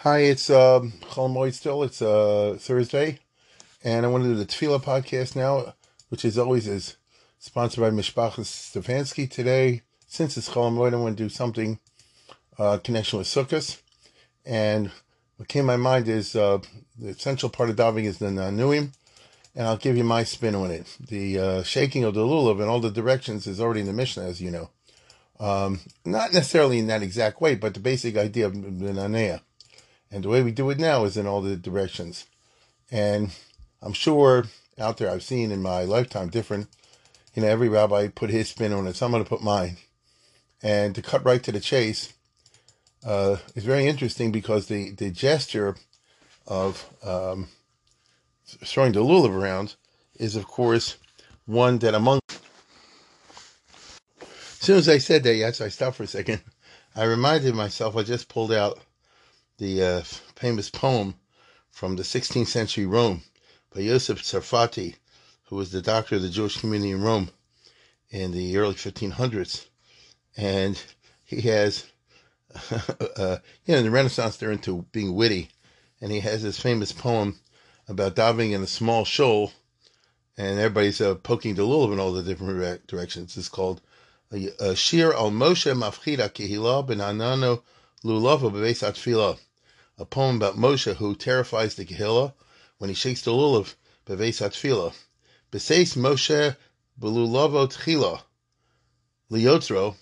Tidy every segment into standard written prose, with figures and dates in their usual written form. Hi, it's Chol Moed still. It's Thursday, and I want to do the Tefillah podcast now, which as always is sponsored by Mishpachas Stefanski. Today, since it's Chol Moed, I want to do something in connection with Sukkot. And what came to my mind is the essential part of davening is the Nanuim, and I'll give you my spin on it. The shaking of the lulav in all the directions is already in the Mishnah, as you know. Not necessarily in that exact way, but the basic idea of the Nanea. And the way we do it now is in all the directions. And I'm sure out there I've seen in my lifetime different, every rabbi put his spin on it, so I'm going to put mine. And to cut right to the chase, is very interesting because the gesture of throwing the lulav around is, of course, one that among... As soon as I said that, yes, I stopped for a second. I reminded myself I just pulled out the famous poem from the 16th century Rome by Yosef Tsarfati, who was the doctor of the Jewish community in Rome in the early 1500s. And he has, in the Renaissance, they're into being witty. And he has this famous poem about davening in a small shul, and everybody's poking the lulav in all the different directions. It's called Shir al Moshe Mafchida Kehila Ben Anano Lulava Bebeis HaTfilah. A poem about Moshe who terrifies the Kehillah when he shakes the lulav Beveis HaTfilah. Beseis Moshe Belulavo Tchila Liotro.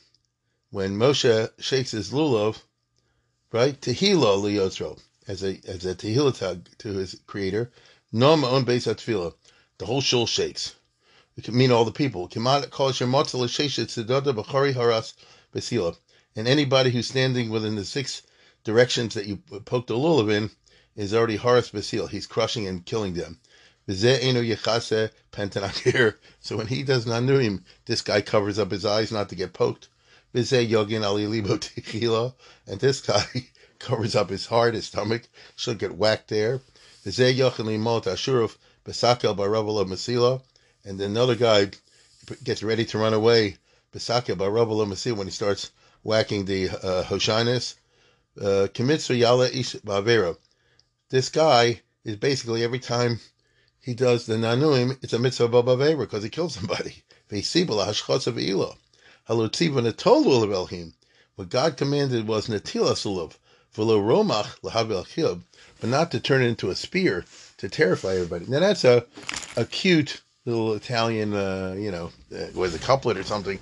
When Moshe shakes his lulav, right? Tehila Liotro as a Tehillah to his creator. No Ma'on Beis HaTfilah. The whole shul shakes. It could mean all the people. Kimat Kol Shemotza L'Sheshet Tzedada B'chari Haras B'Sila. And anybody who's standing within the six directions that you poke the lulav in is already Haras Basil. He's crushing and killing them. So when he does not know him, this guy covers up his eyes not to get poked. And this guy covers up his heart, his stomach. She'll get whacked there. And then another guy gets ready to run away when he starts whacking the Hoshanis. This guy is basically, every time he does the Nanuim, it's a mitzvah b'avera because he kills somebody. What God commanded was netilas ulav, v'lo romach l'havel chib, but not to turn it into a spear to terrify everybody. Now that's a cute little Italian, with a couplet or something.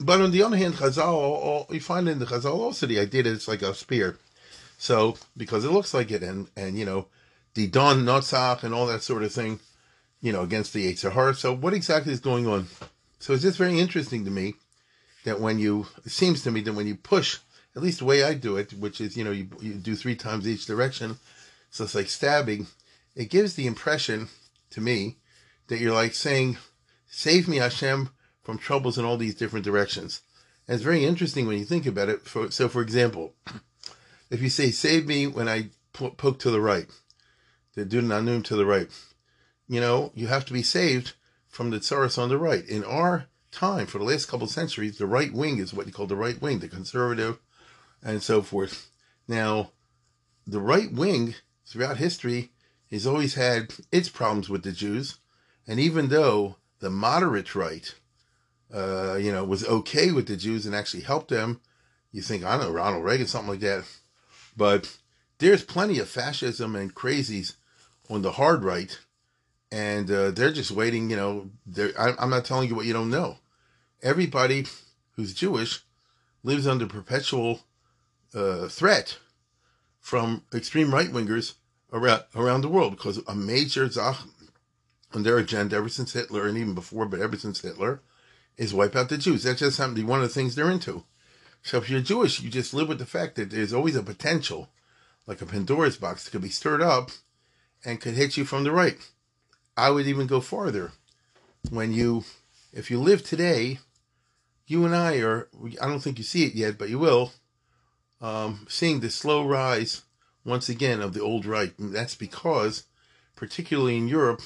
But on the other hand, Chazal, you find in the Chazal also the idea that it's like a spear. So, because it looks like it, and the Don Notzach and all that sort of thing, against the Yetzer Hara. So what exactly is going on? So it's just very interesting to me that it seems to me that when you push, at least the way I do it, which is, you do three times each direction, so it's like stabbing, it gives the impression to me that you're like saying, save me Hashem, from troubles in all these different directions. And it's very interesting when you think about it. So, for example, if you say, save me when I poke to the right, the Dudananum to the right, you have to be saved from the tsaras on the right. In our time, for the last couple of centuries, the right wing is what you call the right wing, the conservative, and so forth. Now, the right wing, throughout history, has always had its problems with the Jews, and even though the moderate right, was okay with the Jews and actually helped them. You think, I don't know, Ronald Reagan, something like that. But there's plenty of fascism and crazies on the hard right. And they're just waiting, I'm not telling you what you don't know. Everybody who's Jewish lives under perpetual threat from extreme right-wingers around the world. Because a major Zach on their agenda ever since Hitler, and even before, but ever since Hitler, is wipe out the Jews. That's just something, one of the things they're into. So if you're Jewish, you just live with the fact that there's always a potential, like a Pandora's box, that could be stirred up and could hit you from the right. I would even go farther. If you live today, you and I are, I don't think you see it yet, but you will, seeing the slow rise, once again, of the old right. And that's because, particularly in Europe,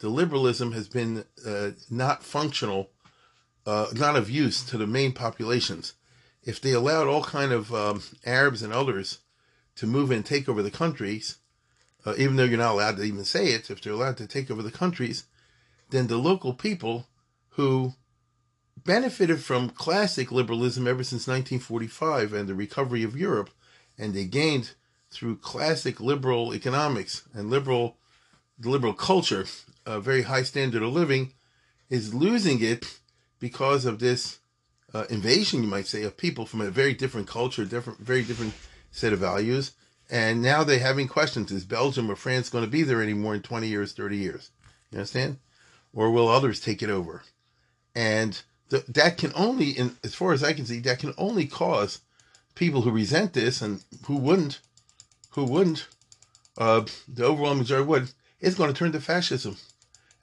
the liberalism has been not functional, not of use to the main populations. If they allowed all kind of Arabs and others to move and take over the countries, even though you're not allowed to even say it, if they're allowed to take over the countries, then the local people who benefited from classic liberalism ever since 1945 and the recovery of Europe, and they gained through classic liberal economics and liberal culture, a very high standard of living, is losing it because of this invasion, you might say, of people from a very different culture, very different set of values. And now they're having questions. Is Belgium or France going to be there anymore in 20 years, 30 years? You understand? Or will others take it over? And that can only, as far as I can see, that can only cause people who resent this and who wouldn't, the overwhelming majority would, it's going to turn to fascism.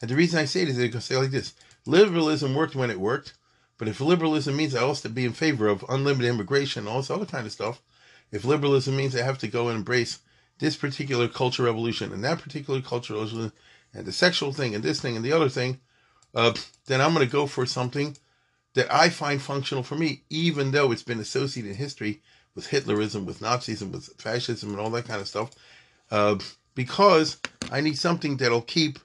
And the reason I say it is they're going to say like this: liberalism worked when it worked, but if liberalism means I also be in favor of unlimited immigration and all this other kind of stuff, if liberalism means I have to go and embrace this particular culture revolution and that particular culture revolution and the sexual thing and this thing and the other thing, then I'm going to go for something that I find functional for me, even though it's been associated in history with Hitlerism, with Nazism, with fascism, and all that kind of stuff, because I need something that'll keep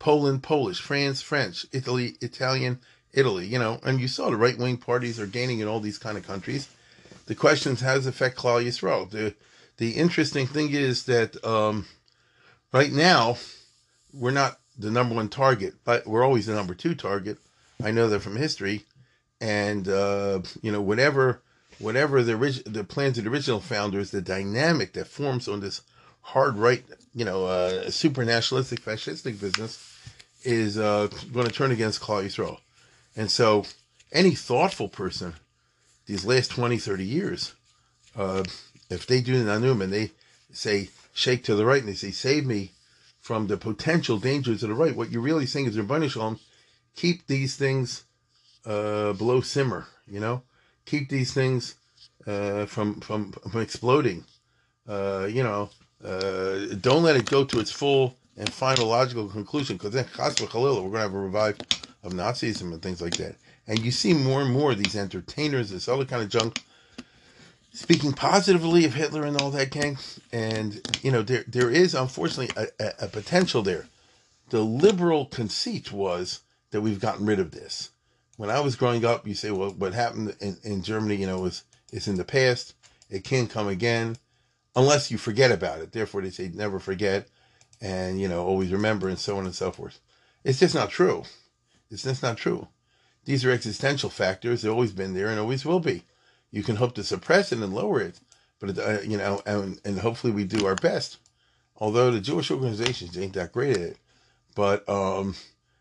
Poland Polish, France French, Italy Italian, Italy, you know. And you saw the right-wing parties are gaining in all these kind of countries. The question is, how does it affect Klal Yisrael? The interesting thing is that right now, we're not the number one target, but we're always the number two target. I know that from history. And, you know, whatever the plans of the original founders, the dynamic that forms on this hard right, you know, super nationalistic, fascistic business is going to turn against Klal Yisrael. And so any thoughtful person these last 20, 30 years, if they do the Nanum and they say, shake to the right, and they say, save me from the potential dangers of the right, what you're really saying is, Rebbeinu Shalom, keep these things below simmer, you know, keep these things from exploding, you know, don't let it go to its full and final logical conclusion, because then Chas v'Chalila, we're going to have a revive of Nazism and things like that. And you see more and more of these entertainers, this other kind of junk, speaking positively of Hitler and all that gang. And, you know, there is, unfortunately, a potential there. The liberal conceit was that we've gotten rid of this. When I was growing up, you say, well, what happened in Germany, you know, is in the past. It can't come again unless you forget about it. Therefore, they say never forget and, you know, always remember and so on and so forth. It's just not true. It's just not true. These are existential factors. They've always been there and always will be. You can hope to suppress it and lower it, but you know, and hopefully we do our best. Although the Jewish organizations ain't that great at it, but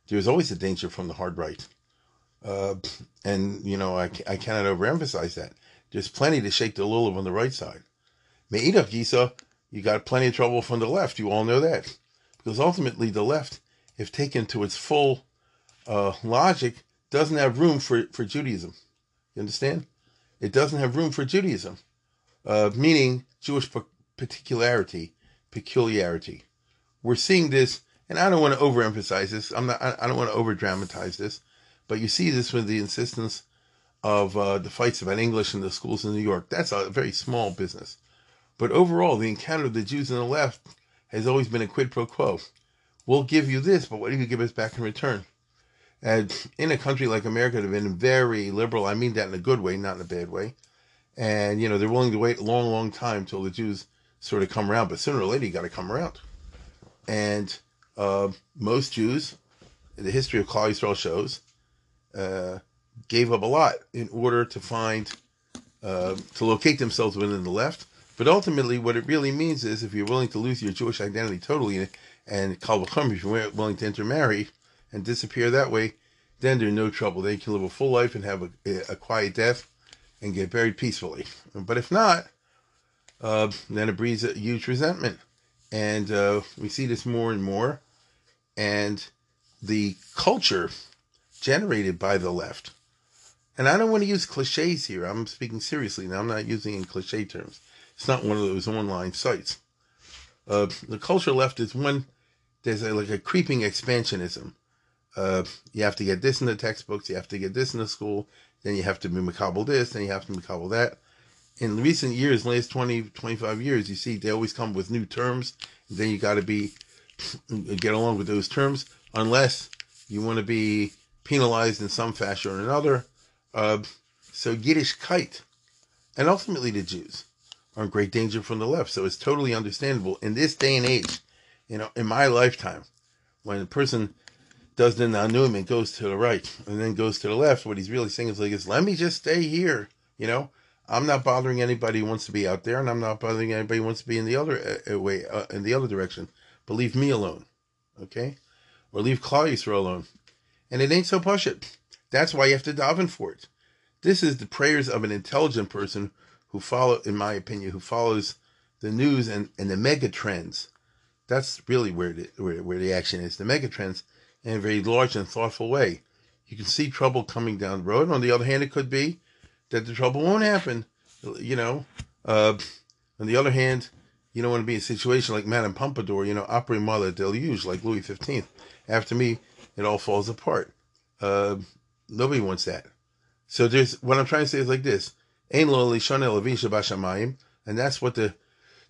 there's always a danger from the hard right, and you know, I cannot overemphasize that. There's plenty to shake the lulav on the right side. Meidach Gisa, you got plenty of trouble from the left. You all know that, because ultimately the left, if taken to its full logic, doesn't have room for Judaism. You understand? It doesn't have room for Judaism, meaning Jewish peculiarity. We're seeing this, and I don't want to overemphasize this. I don't want to overdramatize this, but you see this with the insistence of the fights about English in the schools in New York. That's a very small business, but overall, the encounter of the Jews and the left has always been a quid pro quo. We'll give you this, but what do you give us back in return? And in a country like America, they've been very liberal. I mean that in a good way, not in a bad way. And, you know, they're willing to wait a long, long time till the Jews sort of come around. But sooner or later, you got to come around. And most Jews, the history of Klal Yisrael shows, gave up a lot in order to find, to locate themselves within the left. But ultimately, what it really means is if you're willing to lose your Jewish identity totally, and Kal V'chomer, if you're willing to intermarry and disappear that way, then they're in no trouble. They can live a full life and have a quiet death and get buried peacefully. But if not, then it breeds a huge resentment. And we see this more and more. And the culture generated by the left, and I don't want to use cliches here. I'm speaking seriously now. I'm not using in cliche terms. It's not one of those online sites. The culture left is one, there's a creeping expansionism. You have to get this in the textbooks, you have to get this in the school, then you have to be macabre this, then you have to macabre that. In recent years, last 20, 25 years, you see they always come with new terms, and then you got to get along with those terms, unless you want to be penalized in some fashion or another. So Yiddishkeit, and ultimately the Jews, are in great danger from the left. So it's totally understandable in this day and age, in my lifetime, when a person does the Na'anum and goes to the right and then goes to the left, what he's really saying is let me just stay here. I'm not bothering anybody who wants to be out there, and I'm not bothering anybody who wants to be in the other way, in the other direction. But leave me alone, okay? Or leave Klal Yisrael alone. And it ain't so pashut. That's why you have to daven for it. This is the prayers of an intelligent person who follows the news and the mega trends. That's really where the action is. The mega trends. In a very large and thoughtful way. You can see trouble coming down the road. On the other hand, it could be that the trouble won't happen. On the other hand, you don't want to be in a situation like Madame Pompadour, Opry Mother Deluge, like Louis XV. After me, it all falls apart. Nobody wants that. So what I'm trying to say is like this. Ein lo lishana l'vin shabashamayim. And that's what the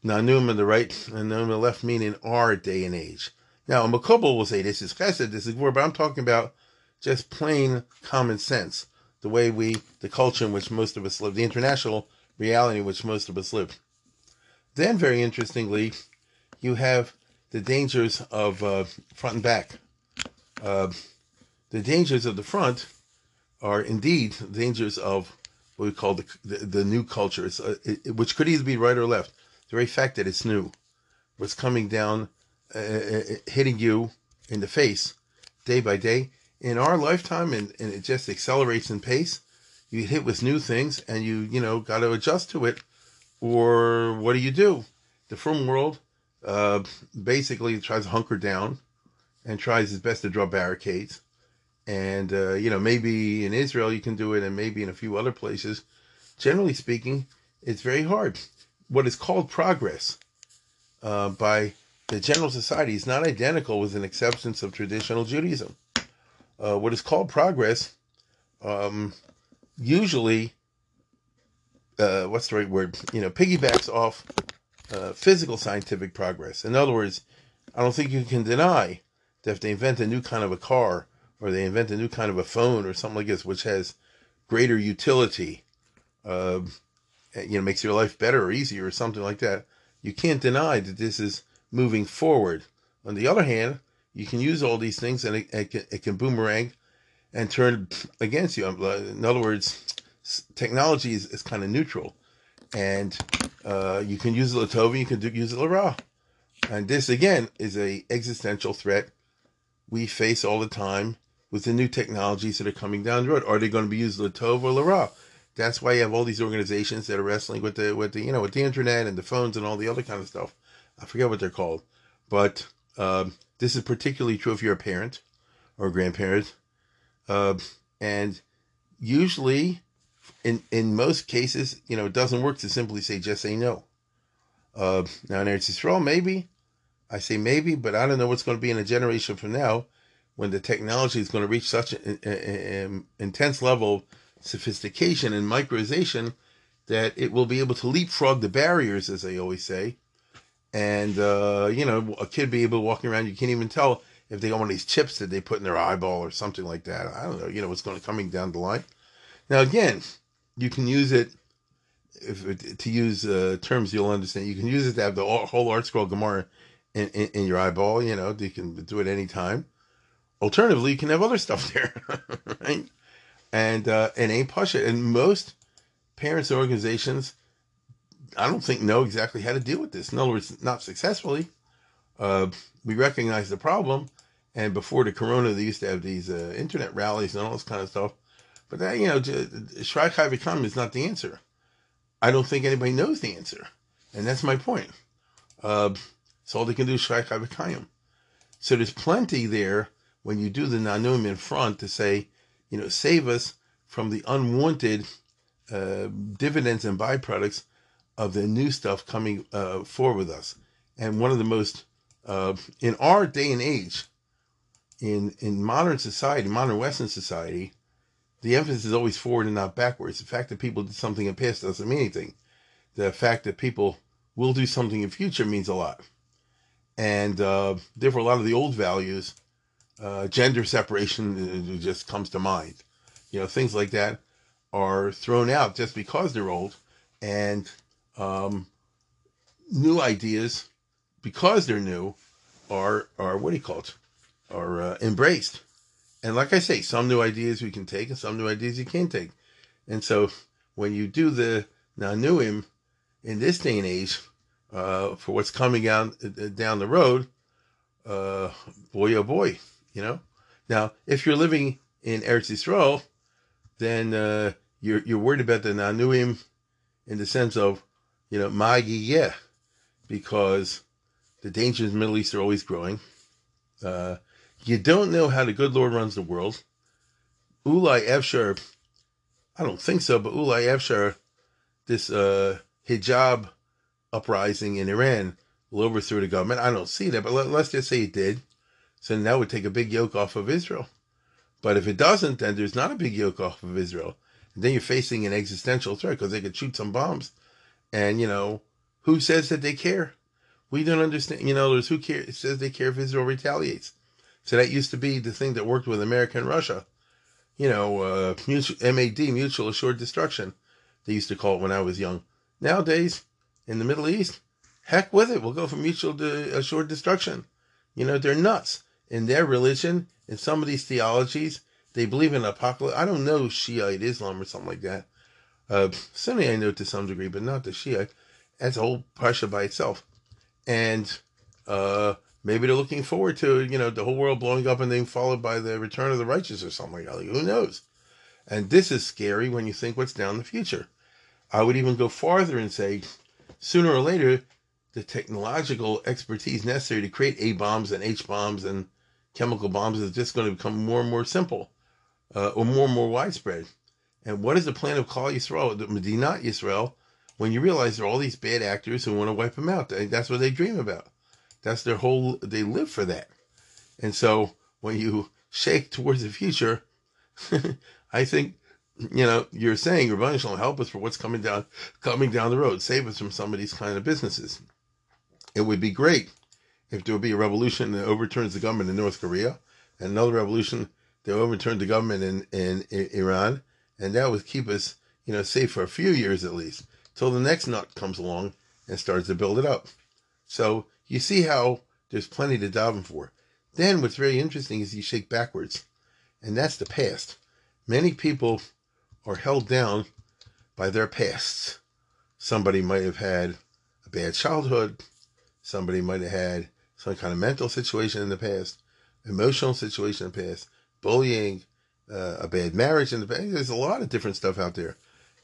Na'anum on the right and Na'anum on the left mean in our day and age. Now, a Makobel will say this is chesed, this is war, but I'm talking about just plain common sense, the culture in which most of us live, the international reality in which most of us live. Then, very interestingly, you have the dangers of front and back. The dangers of the front are indeed dangers of what we call the new culture, which could either be right or left. The very fact that it's new, what's coming down, hitting you in the face day by day in our lifetime, and it just accelerates in pace. You hit with new things, and you got to adjust to it, or what do you do? The firm world basically tries to hunker down and tries its best to draw barricades, and maybe in Israel you can do it, and maybe in a few other places. Generally speaking, it's very hard. What is called progress by the general society is not identical with an acceptance of traditional Judaism. What is called progress, usually, piggybacks off physical scientific progress. In other words, I don't think you can deny that if they invent a new kind of a car, or they invent a new kind of a phone, or something like this, which has greater utility, makes your life better or easier or something like that, you can't deny that this is moving forward. On the other hand, you can use all these things, and it can boomerang and turn against you. In other words, technology is kind of neutral, and you can use it l'tov, you can use it l'ra. And this again is an existential threat we face all the time with the new technologies that are coming down the road. Are they going to be used l'tov or l'ra? That's why you have all these organizations that are wrestling with the internet and the phones and all the other kind of stuff. I forget what they're called, but this is particularly true if you're a parent or a grandparent. And usually, in most cases, it doesn't work to simply just say no. Now in Eretz Yisrael, maybe. I say maybe, but I don't know what's going to be in a generation from now when the technology is going to reach such an intense level of sophistication and microization that it will be able to leapfrog the barriers, as they always say. And, a kid be able to walk around, you can't even tell if they got one of these chips that they put in their eyeball or something like that. I don't know, what's coming down the line. Now, again, you can use it, to use terms you'll understand, you can use it to have the whole Art Scroll Gemara in your eyeball, you can do it any time. Alternatively, you can have other stuff there, right? And it ain't pashut. And most parents' organizations, I don't think, know exactly how to deal with this. In other words, not successfully. We recognize the problem. And before the corona, they used to have these internet rallies and all this kind of stuff. But that, you know, Shrei Chai V'Kam is not the answer. I don't think anybody knows the answer. And that's my point. So all they can do is Shrei Chai V'Kayim. So there's plenty there when you do the Nanum in front to say, you know, save us from the unwanted dividends and byproducts of the new stuff coming forward with us. And one of the most, in our day and age, in modern society, modern Western society, the emphasis is always forward and not backwards. The fact that people did something in the past doesn't mean anything. The fact that people will do something in the future means a lot. And therefore, a lot of the old values, gender separation just comes to mind. You know, things like that are thrown out just because they're old. And new ideas, because they're new, are what do you call it? Are embraced. And like I say, some new ideas we can take and some new ideas you can't take. And so when you do the Nanuim in this day and age for what's coming out down the road, boy, oh boy, you know. Now, if you're living in Eretz Yisrael, then you're worried about the Nanuim in the sense of, you know, Magiyeh, because the dangers in the Middle East are always growing. You don't know how the good Lord runs the world. Ulai Efshar, I don't think so, but Ulai Efshar, this hijab uprising in Iran will overthrow the government. I don't see that, but let's just say it did. So that would take a big yoke off of Israel. But if it doesn't, then there's not a big yoke off of Israel. And then you're facing an existential threat because they could shoot some bombs. And, you know, who says that they care? We don't understand. You know, there's who cares. It says they care if Israel retaliates. So that used to be the thing that worked with America and Russia. You know, MAD, mutual assured destruction, they used to call it when I was young. Nowadays, in the Middle East, heck with it. We'll go for mutual assured destruction. You know, they're nuts. In their religion, in some of these theologies, they believe in apocalypse. I don't know Shiite Islam or something like that. Sunni I know to some degree, but not the Shiite. That's a whole Pasha by itself. And maybe they're looking forward to, you know, the whole world blowing up and then followed by the return of the righteous or something like that. Like, who knows? And this is scary when you think what's down in the future. I would even go farther and say, sooner or later, the technological expertise necessary to create A-bombs and H-bombs and chemical bombs is just going to become more and more simple or more and more widespread. And what is the plan of Klal Yisrael, the Medinat Yisrael, when you realize there are all these bad actors who want to wipe them out? That's what they dream about. That's their whole, they live for that. And so when you shake towards the future, I think, you know, you're saying, Rabbi Shalom, help us for what's coming down the road. Save us from some of these kind of businesses. It would be great if there would be a revolution that overturns the government in North Korea, and another revolution that overturned the government in Iran, and that would keep us, you know, safe for a few years at least, till the next nut comes along and starts to build it up. So you see how there's plenty to daven for. Then what's very interesting is you shake backwards, and that's the past. Many people are held down by their pasts. Somebody might have had a bad childhood. Somebody might have had some kind of mental situation in the past, emotional situation in the past, bullying, a bad marriage in the past. There's a lot of different stuff out there.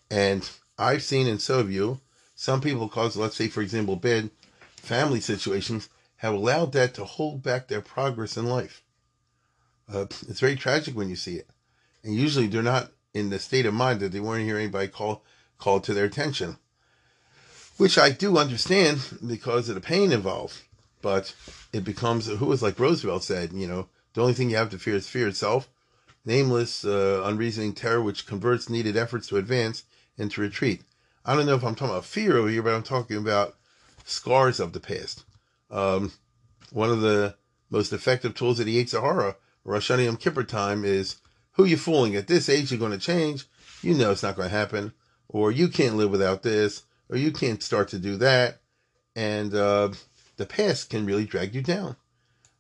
And I've seen, and so have you, some people cause, let's say, for example, bad family situations, have allowed that to hold back their progress in life. It's very tragic when you see it. And usually they're not in the state of mind that they weren't hearing anybody call to their attention, which I do understand because of the pain involved. But it becomes, who is like Roosevelt said, you know, the only thing you have to fear is fear itself, nameless, unreasoning terror which converts needed efforts to advance and to retreat. I don't know if I'm talking about fear over here, but I'm talking about scars of the past. One of the most effective tools of the Yetzirah, Rosh Hashanah Yom Kippur time, is who you fooling? At this age, you're going to change. You know it's not going to happen. Or you can't live without this. Or you can't start to do that. And the past can really drag you down.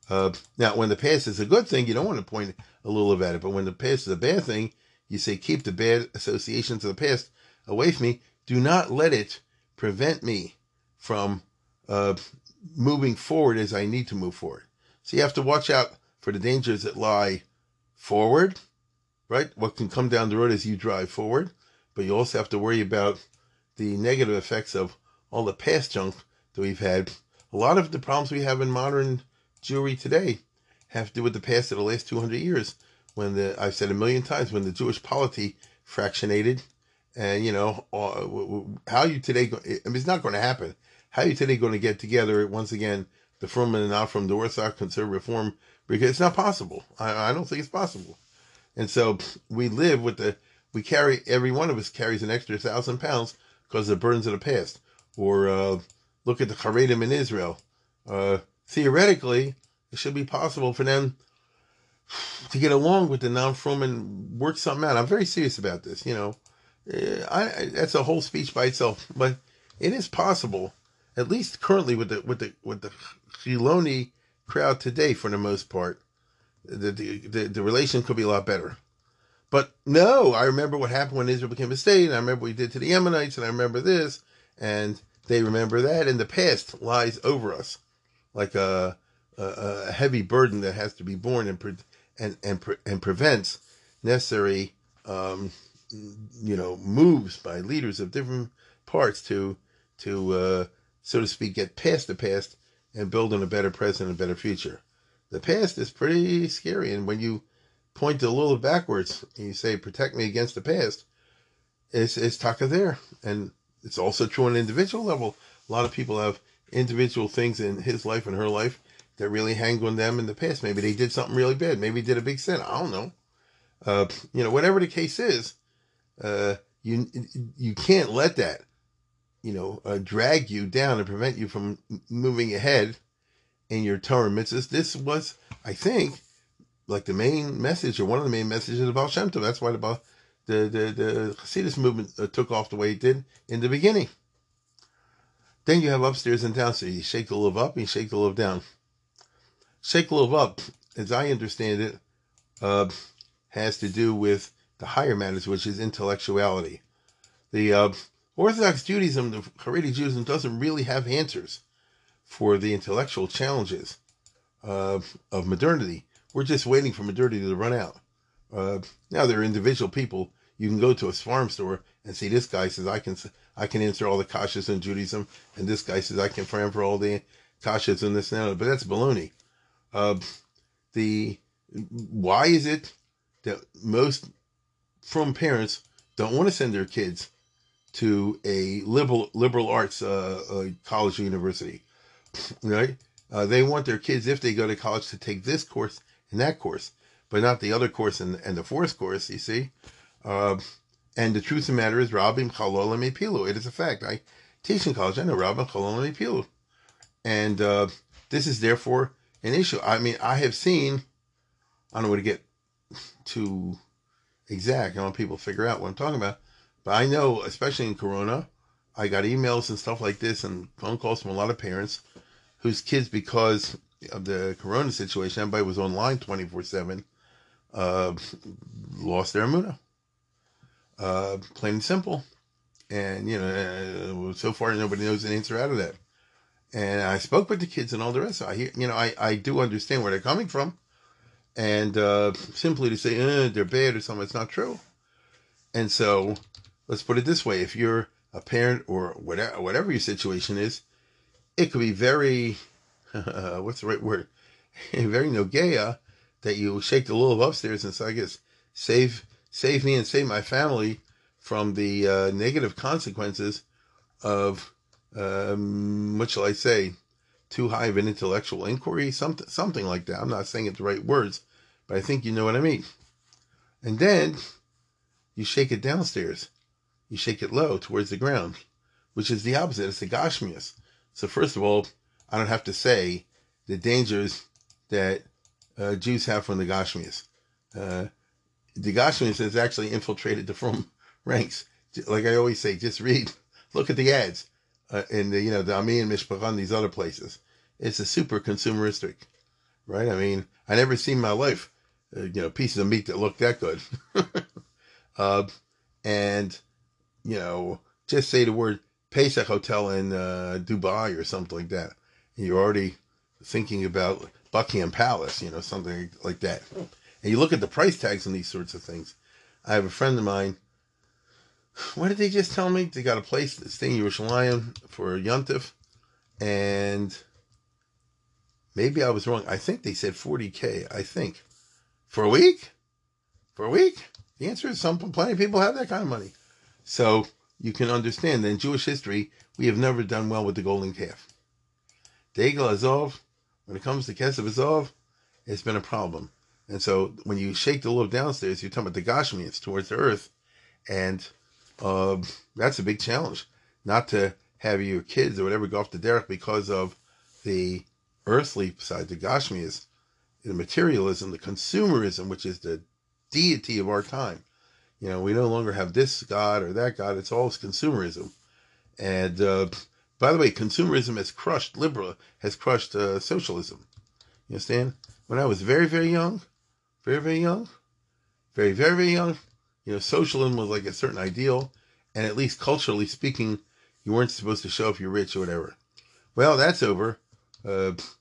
Now, when the past is a good thing, you don't want to point a little about it. But when the past is a bad thing, you say, keep the bad associations of the past away from me. Do not let it prevent me from moving forward as I need to move forward. So you have to watch out for the dangers that lie forward, right? What can come down the road as you drive forward, but you also have to worry about the negative effects of all the past junk that we've had. A lot of the problems we have in modern Jewry today have to do with the past of the last 200 years, when I've said a million times, when the Jewish polity fractionated, and, you know, how you today, I mean, it's not going to happen. How are you today going to get together, once again, the from and not from, the Orthodox, conservative, reform? Because it's not possible. I don't think it's possible. And so we live with every one of us carries an extra 1,000 pounds because of the burdens of the past. Or look at the Haredim in Israel. Theoretically, it should be possible for them to get along with the non-frum and work something out. I'm very serious about this, you know. That's a whole speech by itself, but it is possible, at least currently with the Chiloni crowd today, for the most part, the relation could be a lot better. But no, I remember what happened when Israel became a state, and I remember what we did to the Yemenites, and I remember this, and they remember that, and the past lies over us like a heavy burden that has to be borne and prevents necessary moves by leaders of different parts to so to speak, get past the past and build on a better present and a better future. The past is pretty scary, and when you point a little backwards and you say, protect me against the past, it's taka there. And it's also true on an individual level. A lot of people have individual things in his life and her life that really hang on them in the past. Maybe they did something really bad. Maybe did a big sin. I don't know. Whatever the case is, you can't let that, drag you down and prevent you from moving ahead in your Torah mitzvahs. This was, I think, like the main message, or one of the main messages of Baal Shem Tov. That's why the Hasidus movement took off the way it did in the beginning. Then you have upstairs and downstairs. You shake the love up and you shake the love down. Shake the love up, as I understand it, has to do with the higher matters, which is intellectuality. The Orthodox Judaism, the Haredi Judaism, doesn't really have answers for the intellectual challenges of modernity. We're just waiting for modernity to run out. Now there are individual people. You can go to a farm store and see this guy says, I can answer all the kashas in Judaism, and this guy says, I can pray for all the kashas in this and that. But that's baloney. Why is it that most from parents don't want to send their kids to a liberal arts college or university, right? They want their kids, if they go to college, to take this course and that course, but not the other course and the fourth course, you see. And the truth of the matter is, Rabbi Chalol Mepilu. It is a fact. I teach in college. I know Rabbi Chalol Mepilu. And this is therefore an issue. I mean, I have seen, I don't know where to get to exact. I want people to figure out what I'm talking about. But I know, especially in Corona, I got emails and stuff like this and phone calls from a lot of parents whose kids, because of the Corona situation, everybody was online 24/7, lost their emunah. Plain and simple. And, so far nobody knows an answer out of that. And I spoke with the kids and all the rest. So I do understand where they're coming from. And simply to say, they're bad or something, it's not true. And so, let's put it this way. If you're a parent or whatever your situation is, it could be very, what's the right word? Very nogeia that you shake the lulav upstairs and say, I guess, save me and save my family from the negative consequences of, what shall I say, too high of an intellectual inquiry, something like that. I'm not saying it's the right words, but I think you know what I mean. And then you shake it downstairs. You shake it low towards the ground, which is the opposite. It's the gashmias. So first of all, I don't have to say the dangers that Jews have from the gashmias. The gashmias has actually infiltrated the frum ranks. Like I always say, just read, look at the ads. And the Ami and Mishpachas and these other places. It's a super consumeristic, right? I mean, I never seen in my life, pieces of meat that look that good. Just say the word Pesach Hotel in Dubai or something like that. And you're already thinking about Buckingham Palace, something like that. And you look at the price tags on these sorts of things. I have a friend of mine. What did they just tell me? They got a place, this thing, Yerushalayim, for Yontif, and maybe I was wrong. I think they said 40K, I think. For a week? For a week? The answer is plenty of people have that kind of money. So you can understand that in Jewish history, we have never done well with the golden calf. Degel Azov, when it comes to Kesef Azov, it's been a problem. And so when you shake the loaf downstairs, you're talking about the Gashmi, it's towards the earth. And that's a big challenge, not to have your kids or whatever go off the derech because of the earthly side, the Gashmias, the materialism, the consumerism, which is the deity of our time. You know, we no longer have this God or that God. It's all consumerism. And by the way, consumerism has crushed socialism. You understand? When I was very, very young, you know, socialism was like a certain ideal, and at least culturally speaking, you weren't supposed to show if you're rich or whatever. Well, that's over, because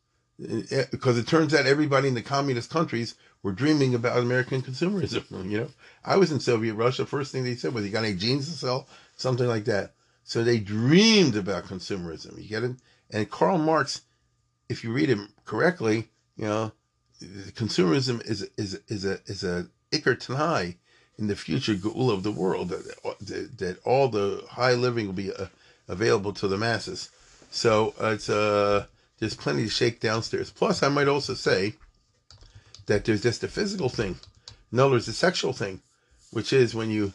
it turns out everybody in the communist countries were dreaming about American consumerism, you know. I was in Soviet Russia. First thing they said was, you got any jeans to sell? Something like that. So they dreamed about consumerism, you get it? And Karl Marx, if you read him correctly, you know, consumerism is a Iker Tanai in the future Geula of the world, that all the high living will be available to the masses. So there's plenty to shake downstairs. Plus, I might also say that there's just a physical thing. No, there's a sexual thing, which is when you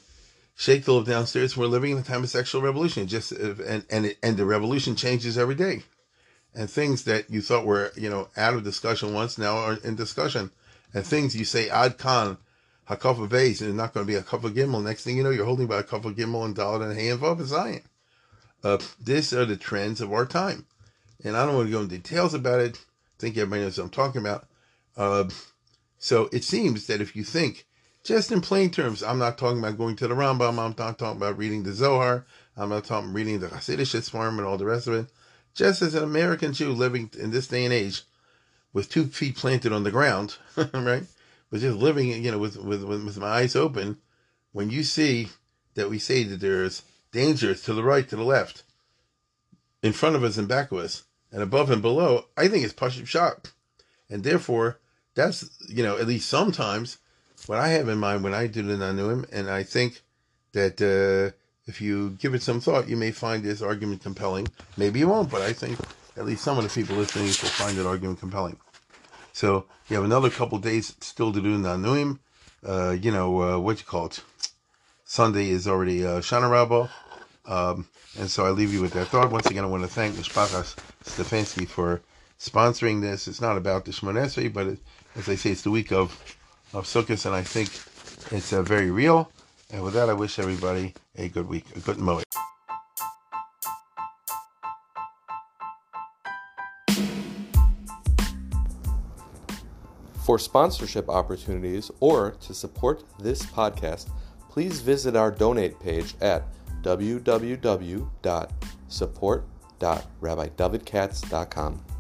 shake the loaf downstairs, we're living in the time of sexual revolution. And the revolution changes every day. And things that you thought were, you know, out of discussion once now are in discussion. And things you say, ad kan, hakafa beis, and it's not going to be a hakafa gimel. Next thing you know, you're holding by a hakafa gimel and dalet and hey and vav and zion. These are the trends of our time. And I don't want to go into details about it. I think everybody knows what I'm talking about. So it seems that if you think, just in plain terms, I'm not talking about going to the Rambam, I'm not talking about reading the Zohar, I'm not talking about reading the Hasidic Sfarm and all the rest of it. Just as an American Jew living in this day and age with 2 feet planted on the ground, right? Was just living, you know, with my eyes open, when you see that we say that there's dangers to the right, to the left, in front of us and back of us, and above and below, I think it's Pashut Pshat. And therefore, that's, you know, at least sometimes what I have in mind when I do the Nanuim, and I think that if you give it some thought, you may find this argument compelling. Maybe you won't, but I think at least some of the people listening will find that argument compelling. So you have another couple of days still to do Nanuim. Sunday is already Shana Rabbah. And so I leave you with that thought. Once again, I want to thank Mishpachas Stefanski for sponsoring this. It's not about the Shemone Esrei, but as I say, it's the week of Sukkot, and I think it's very real. And with that, I wish everybody a good week, a good moed. For sponsorship opportunities or to support this podcast, please visit our donate page at www.support.rabbidavidkatz.com.